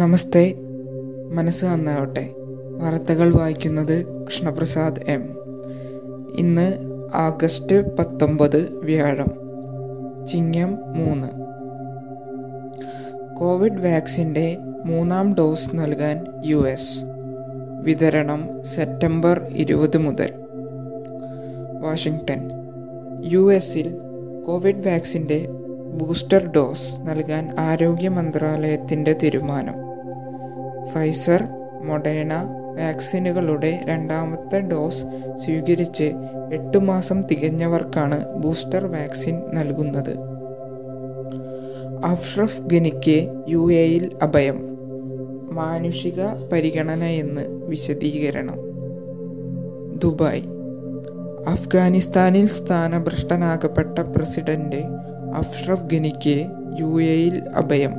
നമസ്തേ, മനസ്സ് നന്നാവട്ടെ. വാർത്തകൾ വായിക്കുന്നത് കൃഷ്ണപ്രസാദ് എം. ഇന്ന് ആഗസ്റ്റ് 19 വ്യാഴം, ചിങ്ങം 3. കോവിഡ് വാക്സിൻ്റെ മൂന്നാം ഡോസ് നൽകാൻ US. വിതരണം സെപ്റ്റംബർ 20 മുതൽ. വാഷിംഗ്ടൺ, US-ൽ കോവിഡ് വാക്സിൻ്റെ ബൂസ്റ്റർ ഡോസ് നൽകാൻ ആരോഗ്യ മന്ത്രാലയത്തിൻ്റെ തീരുമാനം. ഫൈസർ, മൊഡേണ വാക്സിനുകളുടെ രണ്ടാമത്തെ ഡോസ് സ്വീകരിച്ച് 8 മാസം തികഞ്ഞവർക്കാണ് ബൂസ്റ്റർ വാക്സിൻ നൽകുന്നത്. അഷ്റഫ് ഗനിക്ക് UAE-ൽ അഭയം, മാനുഷിക പരിഗണനയെന്ന് വിശദീകരണം. ദുബായ്, അഫ്ഗാനിസ്ഥാനിൽ സ്ഥാനഭ്രഷ്ടനാക്കപ്പെട്ട പ്രസിഡന്റ് അഷ്റഫ് ഗനിക്ക് UAE-ൽ അഭയം.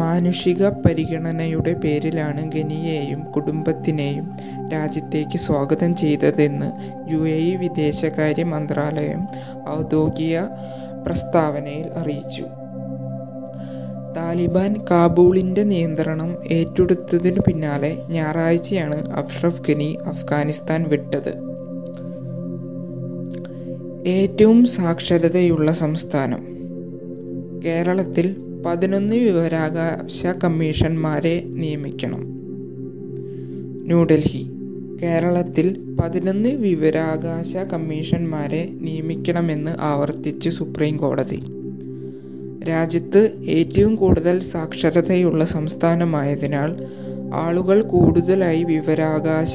മാനുഷിക പരിഗണനയുടെ പേരിലാണ് ഗനിയെയും കുടുംബത്തിനെയും രാജ്യത്തേക്ക് സ്വാഗതം ചെയ്തതെന്ന് UAE വിദേശകാര്യ മന്ത്രാലയം ഔദ്യോഗിക പ്രസ്താവനയിൽ അറിയിച്ചു. താലിബാൻ കാബൂളിൻ്റെ നിയന്ത്രണം ഏറ്റെടുത്തതിനു പിന്നാലെ ഞായറാഴ്ചയാണ് അഷ്റഫ് ഗനി അഫ്ഗാനിസ്ഥാൻ വിട്ടത്. ഏറ്റവും സാക്ഷരതയുള്ള സംസ്ഥാനം. കേരളത്തിൽ 11 വിവരാവകാശ കമ്മീഷന്മാരെ നിയമിക്കണം. ന്യൂഡൽഹി, കേരളത്തിൽ 11 വിവരാവകാശ കമ്മീഷന്മാരെ നിയമിക്കണമെന്ന് ആവർത്തിച്ച് സുപ്രീം കോടതി. രാജ്യത്ത് ഏറ്റവും കൂടുതൽ സാക്ഷരതയുള്ള സംസ്ഥാനമായതിനാൽ ആളുകൾ കൂടുതലായി വിവരാവകാശ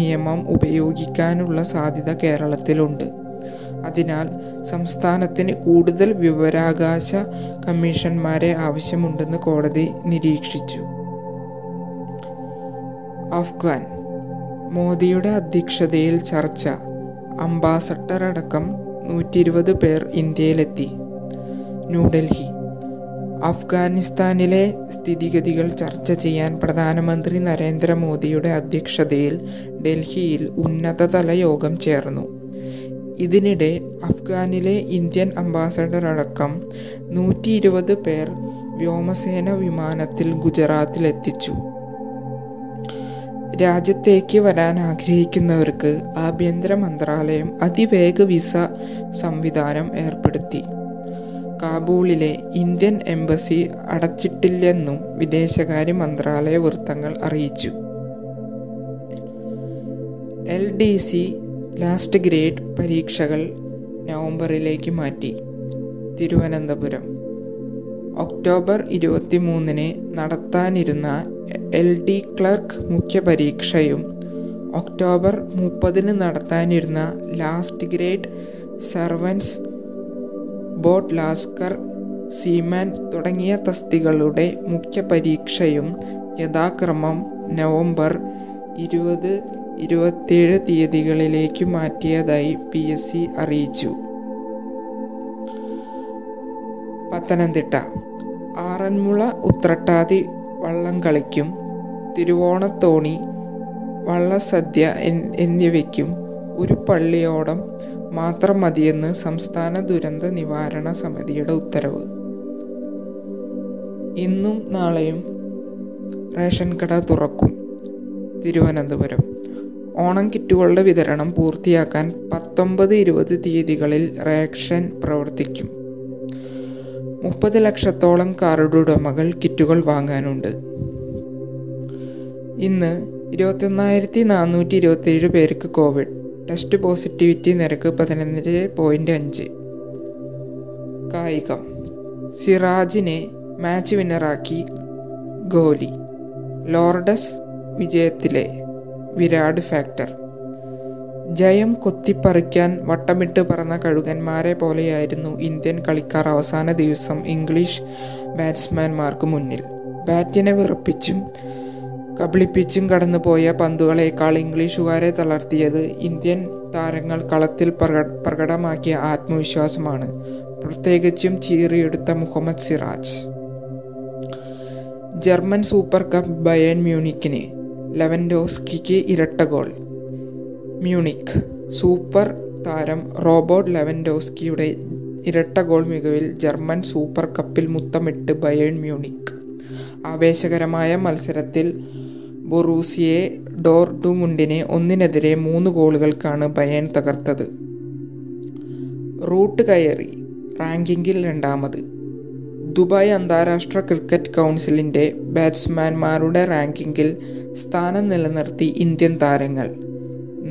നിയമം ഉപയോഗിക്കാനുള്ള സാധ്യത കേരളത്തിലുണ്ട്. അതിനാൽ സംസ്ഥാനത്തിന് കൂടുതൽ വിവരാവകാശ കമ്മീഷന്മാരെ ആവശ്യമുണ്ടെന്ന് കോടതി നിരീക്ഷിച്ചു. അഫ്ഗാൻ, മോദിയുടെ അധ്യക്ഷതയിൽ ചർച്ച. അംബാസഡറടക്കം 120 പേർ ഇന്ത്യയിലെത്തി. ന്യൂഡൽഹി, അഫ്ഗാനിസ്ഥാനിലെ സ്ഥിതിഗതികൾ ചർച്ച ചെയ്യാൻ പ്രധാനമന്ത്രി നരേന്ദ്രമോദിയുടെ അധ്യക്ഷതയിൽ ഡൽഹിയിൽ ഉന്നതതല യോഗം ചേർന്നു. ഇതിനിടെ അഫ്ഗാനിലെ ഇന്ത്യൻ അംബാസഡറടക്കം 120 പേർ വ്യോമസേന വിമാനത്തിൽ ഗുജറാത്തിലെത്തിച്ചു. രാജ്യത്തേക്ക് വരാൻ ആഗ്രഹിക്കുന്നവർക്ക് ആഭ്യന്തര മന്ത്രാലയം അതിവേഗ വിസ സംവിധാനം ഏർപ്പെടുത്തി. കാബൂളിലെ ഇന്ത്യൻ എംബസി അടച്ചിട്ടില്ലെന്നും വിദേശകാര്യ മന്ത്രാലയ വൃത്തങ്ങൾ അറിയിച്ചു. LDC ലാസ്റ്റ് ഗ്രേഡ് പരീക്ഷകൾ നവംബറിലേക്ക് മാറ്റി. തിരുവനന്തപുരം, ഒക്ടോബർ 23 നടത്താനിരുന്ന LD ക്ലർക്ക് മുഖ്യ പരീക്ഷയും ഒക്ടോബർ 30 നടത്താനിരുന്ന last grade servants boat lascar seaman തുടങ്ങിയ തസ്തികളുടെ മുഖ്യ പരീക്ഷയും യഥാക്രമം നവംബർ 20, 27 തീയതികളിലേക്ക് മാറ്റിയതായി PSC അറിയിച്ചു. പത്തനംതിട്ട, ആറന്മുള ഉത്രട്ടാതി വള്ളംകളിക്കും തിരുവോണത്തോണി വള്ളസദ്യ എന്നിവയ്ക്കും ഒരു പള്ളിയോടം മാത്രം മതിയെന്ന് സംസ്ഥാന ദുരന്ത നിവാരണ സമിതിയുടെ ഉത്തരവ്. ഇന്നും നാളെയും റേഷൻ കട തുറക്കും. തിരുവനന്തപുരം, ഓണം കിറ്റുകളുടെ വിതരണം പൂർത്തിയാക്കാൻ 19, 20 തീയതികളിൽ റേഷൻ പ്രവർത്തിക്കും. 30 ലക്ഷത്തോളം കാർഡുടമകൾ കിറ്റുകൾ വാങ്ങാനുണ്ട്. ഇന്ന് 21,427 പേർക്ക് കോവിഡ്. ടെസ്റ്റ് പോസിറ്റിവിറ്റി നിരക്ക് 15.5. കായികം. സിറാജിനെ മാച്ച് വിന്നറാക്കി ഗോലി. ലോർഡസ് വിജയത്തിലെ വിരാട് ഫാക്ടർ. ജയം കൊത്തിപ്പറിക്കാൻ വട്ടമിട്ട് പറന്ന കഴുകന്മാരെ പോലെയായിരുന്നു ഇന്ത്യൻ കളിക്കാർ അവസാന ദിവസം ഇംഗ്ലീഷ് ബാറ്റ്സ്മാൻമാർക്ക് മുന്നിൽ. ബാറ്റിനെ വിറപ്പിച്ചും കബളിപ്പിച്ചും കടന്നുപോയ പന്തുകളേക്കാൾ ഇംഗ്ലീഷുകാരെ തളർത്തിയത് ഇന്ത്യൻ താരങ്ങൾ കളത്തിൽ പ്രകടമാക്കിയ ആത്മവിശ്വാസമാണ്, പ്രത്യേകിച്ചും ചീറിയെടുത്ത Mohammed Siraj. German super cup Bayern മ്യൂണിക്കിന്, ലെവൻഡോസ്കിക്ക് ഇരട്ട ഗോൾ. മ്യൂണിക് സൂപ്പർ താരം റോബർട്ട് ലെവൻഡോസ്കിയുടെ ഇരട്ട ഗോൾ മികവിൽ ജർമ്മൻ സൂപ്പർ കപ്പിൽ മുത്തമിട്ട് ബയേൺ മ്യൂണിക്. ആവേശകരമായ മത്സരത്തിൽ ബോറൂസിയേ ഡോർട്മുണ്ടിനെ 1-3 ഗോളുകൾക്കാണ് ബയേൺ തകർത്തത്. റൂട്ട് കയറി റാങ്കിങ്ങിൽ 2ാമത്. ദുബായ് അന്താരാഷ്ട്ര ക്രിക്കറ്റ് കൗൺസിലിൻ്റെ ബാറ്റ്സ്മാൻമാരുടെ റാങ്കിങ്ങിൽ സ്ഥാനം നിലനിർത്തി ഇന്ത്യൻ താരങ്ങൾ.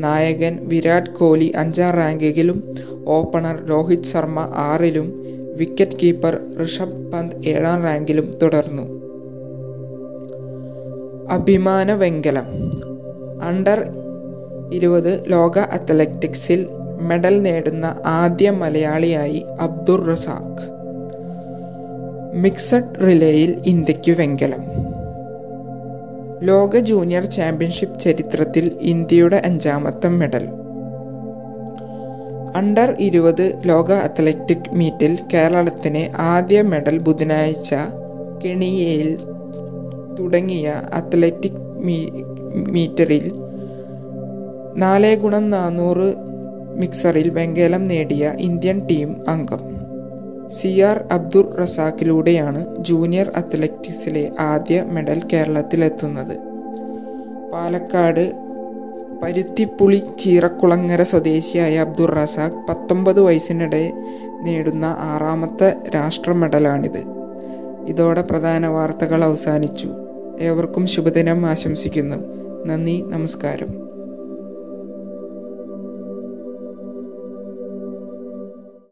നായകൻ വിരാട് കോഹ്ലി 5ാം റാങ്കിങ്ങിലും ഓപ്പണർ രോഹിത് ശർമ്മ 6ിലും വിക്കറ്റ് കീപ്പർ ഋഷഭ് പന്ത് 7ാം റാങ്കിലും തുടർന്നു. അഭിമാന വെങ്കലം. അണ്ടർ 20 ലോക അത്ലറ്റിക്സിൽ മെഡൽ നേടുന്ന ആദ്യ മലയാളിയായി അബ്ദുൾ റസാഖ്. മിക്സഡ് റിലേയിൽ ഇന്ത്യയ്ക്ക് വെങ്കലം. ലോക ജൂനിയർ ചാമ്പ്യൻഷിപ്പ് ചരിത്രത്തിൽ ഇന്ത്യയുടെ 5ാമത്തെ മെഡൽ. അണ്ടർ 20 ലോക അത്ലറ്റിക് മീറ്റിൽ കേരളത്തിന് ആദ്യ മെഡൽ ബുധനാഴ്ച കെണിയയിൽ തുടങ്ങിയ അത്ലറ്റിക് മീറ്ററിൽ 4x400 മിക്സറിൽ വെങ്കലം നേടിയ ഇന്ത്യൻ ടീം അംഗം സി ആർ അബ്ദുൾ റസാഖിലൂടെയാണ് ജൂനിയർ അത്ലറ്റിക്സിലെ ആദ്യ മെഡൽ കേരളത്തിലെത്തുന്നത്. പാലക്കാട് പരുത്തിപ്പുളി ചീറക്കുളങ്ങര സ്വദേശിയായ അബ്ദുൾ റസാഖ് 19 വയസ്സിനിടെ നേടുന്ന 6ാമത്തെ രാഷ്ട്രമെഡലാണിത്. ഇതോടെ പ്രധാന വാർത്തകൾ അവസാനിച്ചു. ഏവർക്കും ശുഭദിനം ആശംസിക്കുന്നു. നന്ദി, നമസ്കാരം.